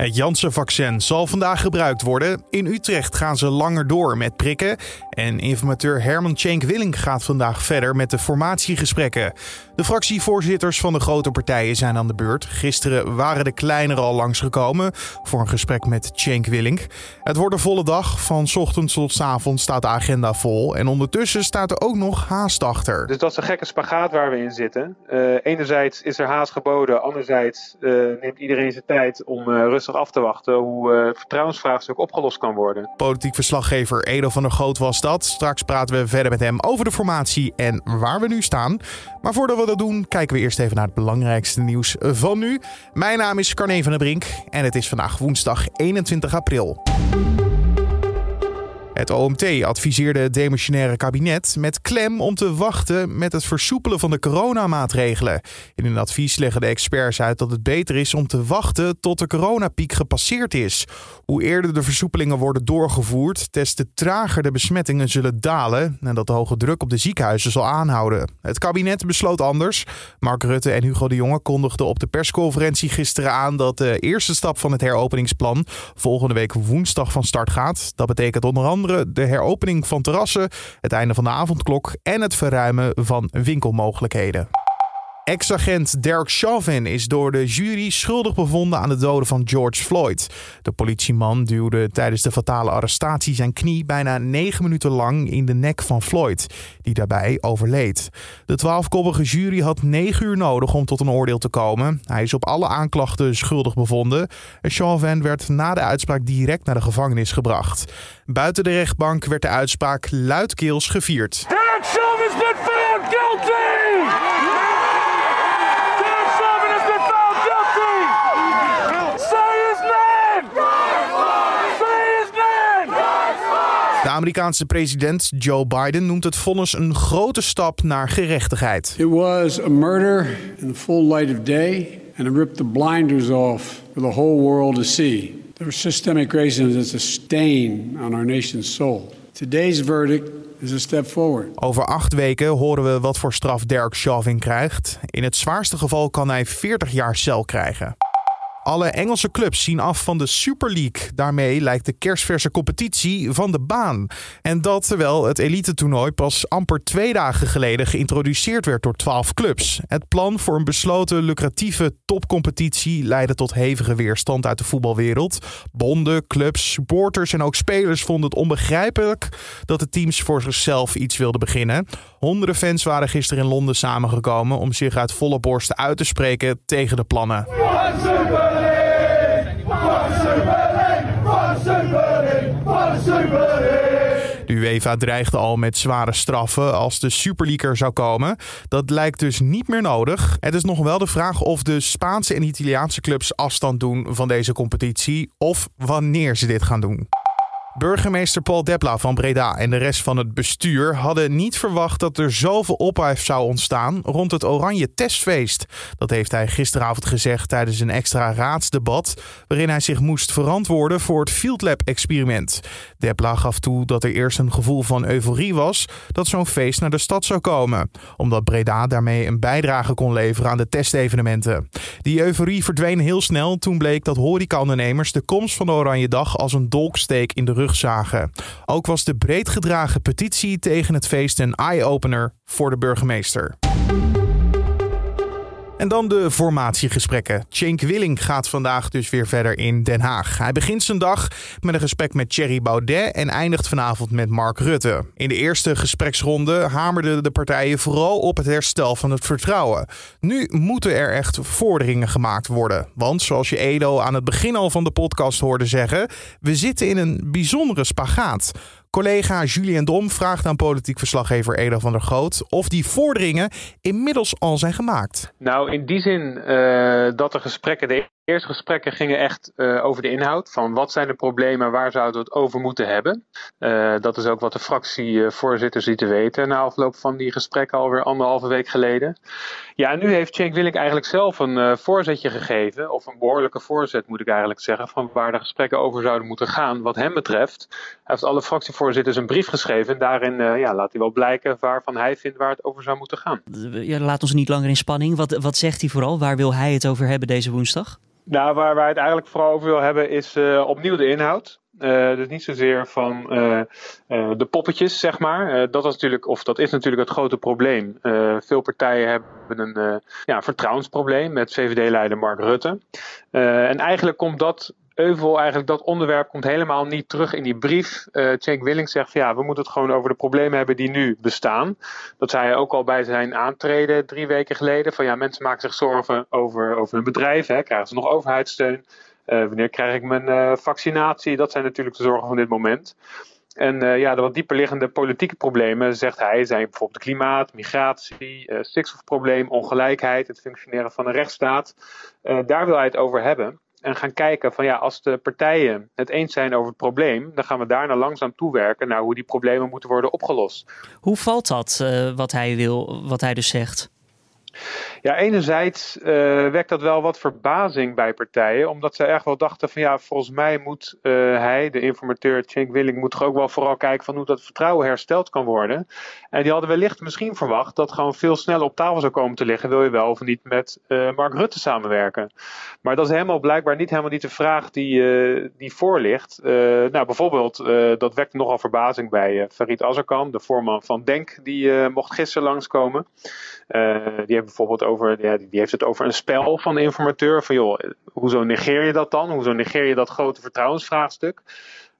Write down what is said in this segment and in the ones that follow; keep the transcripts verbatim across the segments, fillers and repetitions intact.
Het Janssen-vaccin zal vandaag gebruikt worden. In Utrecht gaan ze langer door met prikken. En informateur Herman Tjeenk Willink gaat vandaag verder met de formatiegesprekken. De fractievoorzitters van de grote partijen zijn aan de beurt. Gisteren waren de kleinere al langsgekomen voor een gesprek met Tjeenk Willink. Het wordt een volle dag. Van 's ochtends tot 's avonds staat de agenda vol. En ondertussen staat er ook nog haast achter. Dus dat is een gekke spagaat waar we in zitten. Uh, enerzijds is er haast geboden. Anderzijds uh, neemt iedereen zijn tijd om uh, rustig af te wachten hoe uh, het vertrouwensvraagstuk opgelost kan worden. Politiek verslaggever Edo van der Goot was dat. Straks praten we verder met hem over de formatie en waar we nu staan. Maar voordat we dat doen, kijken we eerst even naar het belangrijkste nieuws van nu. Mijn naam is Carné van der Brink en het is vandaag woensdag eenentwintig april. Het O M T adviseerde het demissionaire kabinet met klem om te wachten met het versoepelen van de coronamaatregelen. In hun advies leggen de experts uit dat het beter is om te wachten tot de coronapiek gepasseerd is. Hoe eerder de versoepelingen worden doorgevoerd, des te trager de besmettingen zullen dalen en dat de hoge druk op de ziekenhuizen zal aanhouden. Het kabinet besloot anders. Mark Rutte en Hugo de Jonge kondigden op de persconferentie gisteren aan dat de eerste stap van het heropeningsplan volgende week woensdag van start gaat. Dat betekent onder andere de heropening van terrassen, het einde van de avondklok en het verruimen van winkelmogelijkheden. Ex-agent Derek Chauvin is door de jury schuldig bevonden aan de doden van George Floyd. De politieman duwde tijdens de fatale arrestatie zijn knie bijna negen minuten lang in de nek van Floyd, die daarbij overleed. De twaalfkoppige jury had negen uur nodig om tot een oordeel te komen. Hij is op alle aanklachten schuldig bevonden. Chauvin werd na de uitspraak direct naar de gevangenis gebracht. Buiten de rechtbank werd de uitspraak luidkeels gevierd. Derek Chauvin's been found guilty! De Amerikaanse president Joe Biden noemt het vonnis een grote stap naar gerechtigheid. It was a murder in the full light of day and it ripped the blinders off for the whole world to see. Their systemic racism is a stain on our nation's soul. Today's verdict is a step forward. Over acht weken horen we wat voor straf Derek Chauvin krijgt. In het zwaarste geval kan hij veertig jaar cel krijgen. Alle Engelse clubs zien af van de Super League. Daarmee lijkt de kersverse competitie van de baan. En dat terwijl het elite-toernooi pas amper twee dagen geleden geïntroduceerd werd door twaalf clubs. Het plan voor een besloten lucratieve topcompetitie leidde tot hevige weerstand uit de voetbalwereld. Bonden, clubs, supporters en ook spelers vonden het onbegrijpelijk dat de teams voor zichzelf iets wilden beginnen. Honderden fans waren gisteren in Londen samengekomen om zich uit volle borst uit te spreken tegen de plannen. De UEFA dreigde al met zware straffen als de Super League er zou komen. Dat lijkt dus niet meer nodig. Het is nog wel de vraag of de Spaanse en Italiaanse clubs afstand doen van deze competitie of wanneer ze dit gaan doen. Burgemeester Paul Depla van Breda en de rest van het bestuur hadden niet verwacht dat er zoveel ophef zou ontstaan rond het Oranje Testfeest. Dat heeft hij gisteravond gezegd tijdens een extra raadsdebat waarin hij zich moest verantwoorden voor het Fieldlab-experiment. Depla gaf toe dat er eerst een gevoel van euforie was dat zo'n feest naar de stad zou komen, omdat Breda daarmee een bijdrage kon leveren aan de testevenementen. Die euforie verdween heel snel toen bleek dat horecaondernemers de komst van de Oranje Dag als een dolksteek in de rug zagen. Ook was de breed gedragen petitie tegen het feest een eye-opener voor de burgemeester. En dan de formatiegesprekken. Tjeenk Willink gaat vandaag dus weer verder in Den Haag. Hij begint zijn dag met een gesprek met Thierry Baudet en eindigt vanavond met Mark Rutte. In de eerste gespreksronde hamerden de partijen vooral op het herstel van het vertrouwen. Nu moeten er echt vorderingen gemaakt worden. Want zoals je Edo aan het begin al van de podcast hoorde zeggen, we zitten in een bijzondere spagaat. Collega Julien Dom vraagt aan politiek verslaggever Edo van der Goot of die vorderingen inmiddels al zijn gemaakt. Nou, in die zin uh, dat de gesprekken, de eerste gesprekken gingen echt uh, over de inhoud. Van wat zijn de problemen, waar zouden we het over moeten hebben. Uh, dat is ook wat de fractievoorzitters lieten weten na afloop van die gesprekken alweer anderhalve week geleden. Ja, en nu heeft Tjeenk Willink eigenlijk zelf een uh, voorzetje gegeven. Of een behoorlijke voorzet moet ik eigenlijk zeggen. Van waar de gesprekken over zouden moeten gaan wat hem betreft. Hij heeft alle fractievoorzitters Voorzitter, is een brief geschreven. Daarin uh, ja, laat hij wel blijken waarvan hij vindt waar het over zou moeten gaan. Ja, laat ons niet langer in spanning. Wat, wat zegt hij vooral? Waar wil hij het over hebben deze woensdag? Nou, waar wij het eigenlijk vooral over wil hebben is uh, opnieuw de inhoud. Uh, dus niet zozeer van uh, uh, de poppetjes, zeg maar. Uh, dat, was natuurlijk, of dat is natuurlijk het grote probleem. Uh, veel partijen hebben een uh, ja, vertrouwensprobleem met V V D-leider Mark Rutte. Uh, en eigenlijk komt dat euvel, eigenlijk dat onderwerp komt helemaal niet terug in die brief. Uh, Tjeenk Willink zegt van ja, we moeten het gewoon over de problemen hebben die nu bestaan. Dat zei hij ook al bij zijn aantreden drie weken geleden. Van ja, mensen maken zich zorgen over, over hun bedrijf, hè, krijgen ze nog overheidssteun. Uh, wanneer krijg ik mijn uh, vaccinatie? Dat zijn natuurlijk de zorgen van dit moment. En uh, ja, de wat dieperliggende politieke problemen, zegt hij, zijn bijvoorbeeld klimaat, migratie, uh, stikstofprobleem, ongelijkheid, het functioneren van de rechtsstaat. Uh, daar wil hij het over hebben. En gaan kijken van ja, als de partijen het eens zijn over het probleem, dan gaan we daarna langzaam toewerken naar hoe die problemen moeten worden opgelost. Hoe valt dat, uh, wat hij wil, wat hij dus zegt? Ja, enerzijds uh, wekt dat wel wat verbazing bij partijen, omdat zij echt wel dachten van ja, volgens mij moet uh, hij, de informateur Tjeenk Willink, moet toch ook wel vooral kijken van hoe dat vertrouwen hersteld kan worden. En die hadden wellicht misschien verwacht dat gewoon veel sneller op tafel zou komen te liggen, wil je wel of niet met uh, Mark Rutte samenwerken. Maar dat is helemaal blijkbaar niet helemaal niet de vraag die, uh, die voor ligt. Uh, nou, bijvoorbeeld, uh, dat wekte nogal verbazing bij uh, Farid Azarkan, de voorman van Denk, die uh, mocht gisteren langskomen. Uh, die heeft bijvoorbeeld over, ja, die heeft het over een spel van de informateur. Van joh, hoezo negeer je dat dan? Hoezo negeer je dat grote vertrouwensvraagstuk?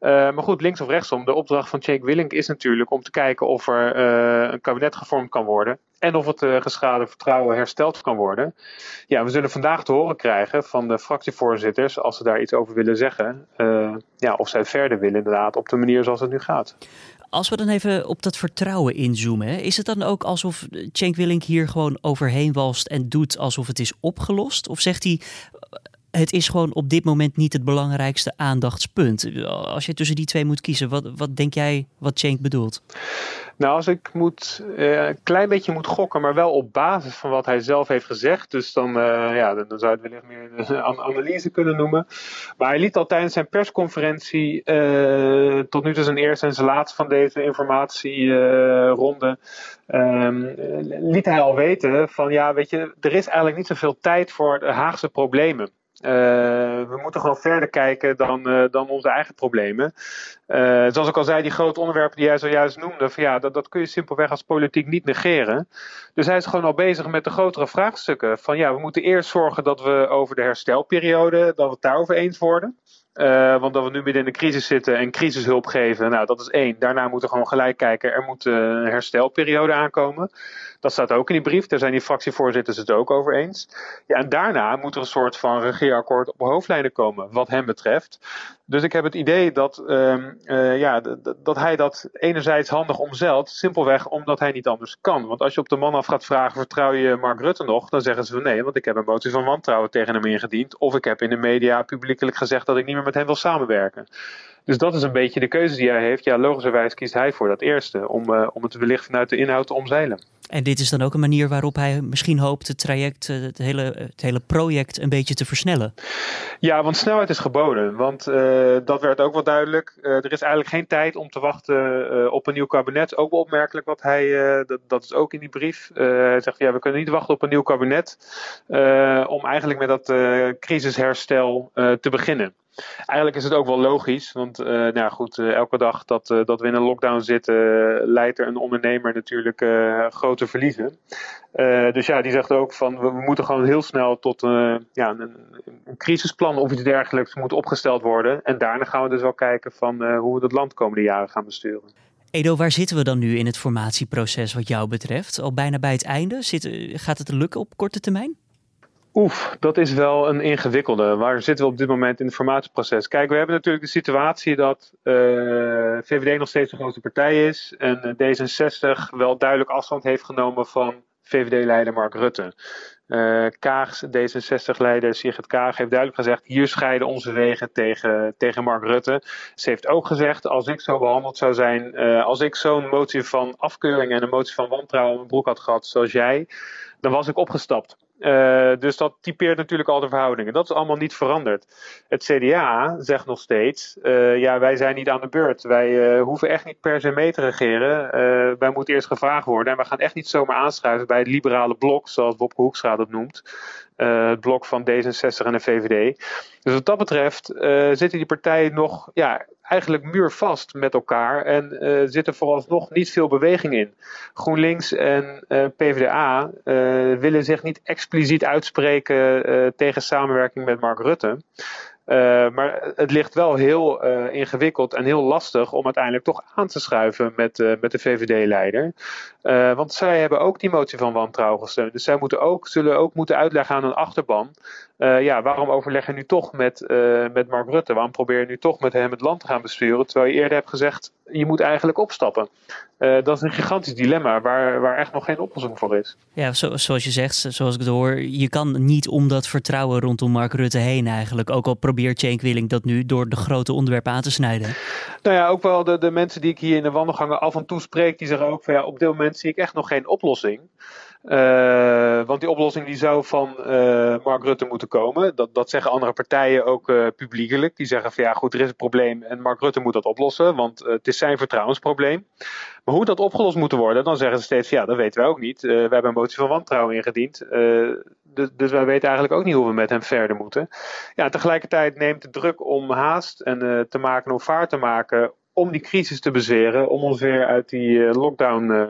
Uh, maar goed, links of rechtsom, de opdracht van Tjeenk Willink is natuurlijk om te kijken of er uh, een kabinet gevormd kan worden. En of het uh, geschadeerde vertrouwen hersteld kan worden. Ja, we zullen vandaag te horen krijgen van de fractievoorzitters, als ze daar iets over willen zeggen. Uh, ja, of zij verder willen inderdaad op de manier zoals het nu gaat. Als we dan even op dat vertrouwen inzoomen, hè, is het dan ook alsof Tjeenk Willink hier gewoon overheen walst en doet alsof het is opgelost? Of zegt hij, het is gewoon op dit moment niet het belangrijkste aandachtspunt? Als je tussen die twee moet kiezen, wat, wat denk jij wat Tjeenk bedoelt? Nou, als ik moet, uh, een klein beetje moet gokken, maar wel op basis van wat hij zelf heeft gezegd. Dus dan, uh, ja, dan, dan zou het wellicht meer een analyse kunnen noemen. Maar hij liet al tijdens zijn persconferentie, uh, tot nu toe zijn eerste en zijn laatste van deze informatieronde, uh, um, liet hij al weten van ja, weet je, er is eigenlijk niet zoveel tijd voor de Haagse problemen. Uh, we moeten gewoon verder kijken dan, uh, dan onze eigen problemen. Uh, zoals ik al zei, die grote onderwerpen die jij zojuist noemde, van ja, dat, dat kun je simpelweg als politiek niet negeren. Dus hij is gewoon al bezig met de grotere vraagstukken. Van ja, we moeten eerst zorgen dat we over de herstelperiode, dat we het daarover eens worden. Uh, want dat we nu midden in de crisis zitten en crisishulp geven, nou dat is één. Daarna moeten we gewoon gelijk kijken, er moet een herstelperiode aankomen. Dat staat ook in die brief, daar zijn die fractievoorzitters het ook over eens. Ja, en daarna moet er een soort van regeerakkoord op hoofdlijnen komen, wat hem betreft. Dus ik heb het idee dat, uh, uh, ja, d- d- dat hij dat enerzijds handig omzeilt, simpelweg omdat hij niet anders kan. Want als je op de man af gaat vragen, vertrouw je Mark Rutte nog? Dan zeggen ze van nee, want ik heb een motie van wantrouwen tegen hem ingediend. Of ik heb in de media publiekelijk gezegd dat ik niet meer met hem wil samenwerken. Dus dat is een beetje de keuze die hij heeft. Ja, logischerwijs kiest hij voor dat eerste, om, uh, om het wellicht vanuit de inhoud te omzeilen. En dit is dan ook een manier waarop hij misschien hoopt het traject, het hele, het hele project een beetje te versnellen. Ja, want snelheid is geboden. Want uh, dat werd ook wel duidelijk. Uh, er is eigenlijk geen tijd om te wachten uh, op een nieuw kabinet. Ook wel opmerkelijk wat hij, uh, dat, dat is ook in die brief. Uh, hij zegt, ja, we kunnen niet wachten op een nieuw kabinet uh, om eigenlijk met dat uh, crisisherstel uh, te beginnen. Eigenlijk is het ook wel logisch, want uh, nou goed, uh, elke dag dat, uh, dat we in een lockdown zitten, uh, leidt er een ondernemer natuurlijk uh, grote verliezen. Uh, dus ja, die zegt ook van we, we moeten gewoon heel snel tot uh, ja, een, een crisisplan of iets dergelijks moet opgesteld worden. En daarna gaan we dus wel kijken van uh, hoe we het land de komende jaren gaan besturen. Edo, waar zitten we dan nu in het formatieproces wat jou betreft? Al bijna bij het einde? Zit, gaat het lukken op korte termijn? Oef, dat is wel een ingewikkelde. Waar zitten we op dit moment in het formatieproces? Kijk, we hebben natuurlijk de situatie dat uh, V V D nog steeds de grootste partij is en D zesenzestig wel duidelijk afstand heeft genomen van V V D-leider Mark Rutte. Uh, Kaag's D zesenzestig-leider Sigrid Kaag heeft duidelijk gezegd, hier scheiden onze wegen tegen, tegen Mark Rutte. Ze heeft ook gezegd, als ik zo behandeld zou zijn, uh, als ik zo'n motie van afkeuring en een motie van wantrouwen in mijn broek had gehad zoals jij, dan was ik opgestapt. Uh, dus dat typeert natuurlijk al de verhoudingen. Dat is allemaal niet veranderd. Het C D A zegt nog steeds, uh, ja, wij zijn niet aan de beurt. Wij uh, hoeven echt niet per se mee te regeren. Uh, wij moeten eerst gevraagd worden. En we gaan echt niet zomaar aanschuiven bij het liberale blok, zoals Wopke Hoekstra dat noemt. Uh, het blok van D zesenzestig en de V V D. Dus wat dat betreft uh, zitten die partijen nog ja, eigenlijk muurvast met elkaar. En uh, zit er vooralsnog niet veel beweging in. GroenLinks en uh, PvdA uh, willen zich niet expliciet uitspreken uh, tegen samenwerking met Mark Rutte. Uh, maar het ligt wel heel uh, ingewikkeld en heel lastig om uiteindelijk toch aan te schuiven met, uh, met de V V D-leider. Uh, want zij hebben ook die motie van wantrouwen gesteund. Dus zij moeten ook, zullen ook moeten uitleggen aan hun achterban. Uh, ja, waarom overleg je nu toch met, uh, met Mark Rutte? Waarom probeer je nu toch met hem het land te gaan besturen? Terwijl je eerder hebt gezegd, je moet eigenlijk opstappen. Uh, dat is een gigantisch dilemma waar, waar echt nog geen oplossing voor is. Ja, zo, zoals je zegt, zoals ik het hoor, je kan niet om dat vertrouwen rondom Mark Rutte heen eigenlijk. Ook al probeert Tjeenk Willink dat nu door de grote onderwerpen aan te snijden. Nou ja, ook wel de, de mensen die ik hier in de wandelgangen af en toe spreek, die zeggen ook van ja, op dit moment zie ik echt nog geen oplossing. Uh, want die oplossing die zou van uh, Mark Rutte moeten komen. Dat, dat zeggen andere partijen ook uh, publiekelijk. Die zeggen van ja goed, er is een probleem en Mark Rutte moet dat oplossen. Want uh, het is zijn vertrouwensprobleem. Maar hoe dat opgelost moet worden, dan zeggen ze steeds ja, dat weten wij ook niet. Uh, we hebben een motie van wantrouwen ingediend. Uh, dus, dus wij weten eigenlijk ook niet hoe we met hem verder moeten. Ja, tegelijkertijd neemt de druk om haast en uh, te maken om vaart te maken, om die crisis te bezweren, om ons weer uit die uh, lockdown uh,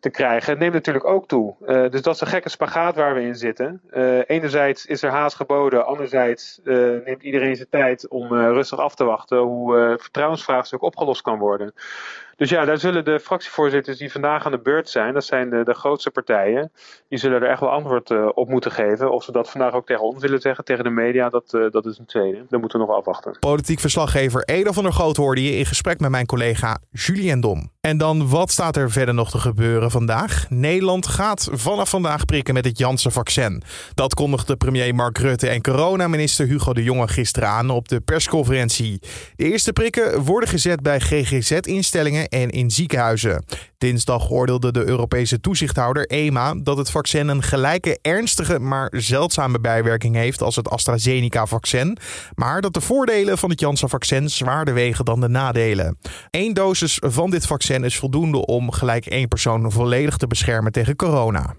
te krijgen, neemt natuurlijk ook toe. Uh, dus dat is een gekke spagaat waar we in zitten. Uh, enerzijds is er haast geboden, anderzijds uh, neemt iedereen zijn tijd om uh, rustig af te wachten hoe uh, het vertrouwensvraagstuk opgelost kan worden. Dus ja, daar zullen de fractievoorzitters die vandaag aan de beurt zijn, dat zijn de, de grootste partijen, die zullen er echt wel antwoord uh, op moeten geven. Of ze dat vandaag ook tegen ons willen zeggen, tegen de media, dat, uh, dat is een tweede. Daar moeten we nog afwachten. Politiek verslaggever Edo van der Goot hoorde je in gesprek met mijn collega Julien Dom. En dan, wat staat er verder nog te gebeuren vandaag? Nederland gaat vanaf vandaag prikken met het Janssen-vaccin. Dat kondigde premier Mark Rutte en coronaminister Hugo de Jonge gisteren aan op de persconferentie. De eerste prikken worden gezet bij G G Z-instellingen en in ziekenhuizen. Dinsdag oordeelde de Europese toezichthouder E M A dat het vaccin een gelijke ernstige, maar zeldzame bijwerking heeft als het AstraZeneca-vaccin, maar dat de voordelen van het Janssen-vaccin zwaarder wegen dan de nadelen. Eén dosis van dit vaccin is voldoende om gelijk één persoon volledig te beschermen tegen corona.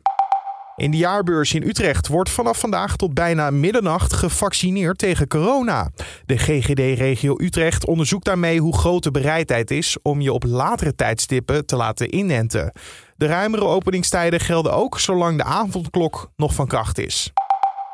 In de jaarbeurs in Utrecht wordt vanaf vandaag tot bijna middernacht gevaccineerd tegen corona. De G G D-regio Utrecht onderzoekt daarmee hoe groot de bereidheid is om je op latere tijdstippen te laten inenten. De ruimere openingstijden gelden ook zolang de avondklok nog van kracht is.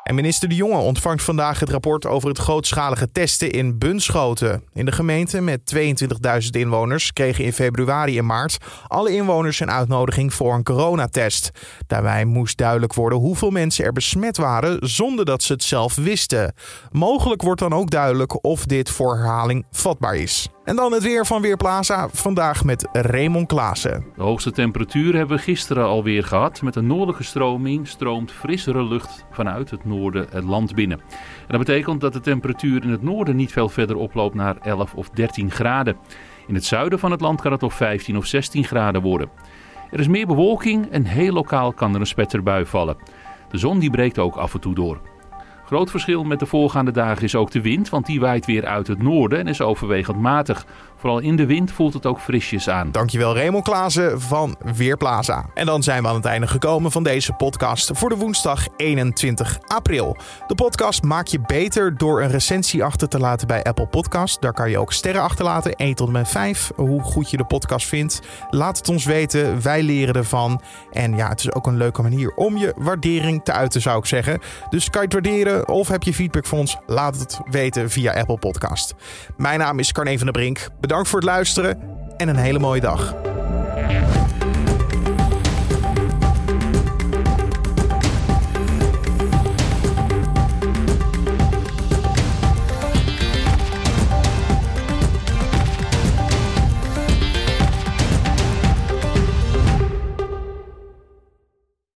En minister De Jonge ontvangt vandaag het rapport over het grootschalige testen in Bunschoten. In de gemeente met tweeëntwintigduizend inwoners kregen in februari en maart alle inwoners een uitnodiging voor een coronatest. Daarbij moest duidelijk worden hoeveel mensen er besmet waren zonder dat ze het zelf wisten. Mogelijk wordt dan ook duidelijk of dit voor herhaling vatbaar is. En dan het weer van Weerplaza, vandaag met Raymond Klaassen. De hoogste temperatuur hebben we gisteren alweer gehad. Met een noordelijke stroming stroomt frissere lucht vanuit het noorden het land binnen. En dat betekent dat de temperatuur in het noorden niet veel verder oploopt naar elf of dertien graden. In het zuiden van het land kan het nog vijftien of zestien graden worden. Er is meer bewolking en heel lokaal kan er een spetterbui vallen. De zon die breekt ook af en toe door. Groot verschil met de voorgaande dagen is ook de wind, want die waait weer uit het noorden en is overwegend matig. Vooral in de wind voelt het ook frisjes aan. Dankjewel Raymond Klaassen van Weerplaza. En dan zijn we aan het einde gekomen van deze podcast voor de woensdag eenentwintig april. De podcast maak je beter door een recensie achter te laten bij Apple Podcast. Daar kan je ook sterren achterlaten, één tot en met vijf. Hoe goed je de podcast vindt, laat het ons weten. Wij leren ervan. En ja, het is ook een leuke manier om je waardering te uiten, zou ik zeggen. Dus kan je het waarderen? Of heb je feedback voor ons? Laat het weten via Apple Podcast. Mijn naam is Carné van der Brink. Bedankt voor het luisteren en een hele mooie dag.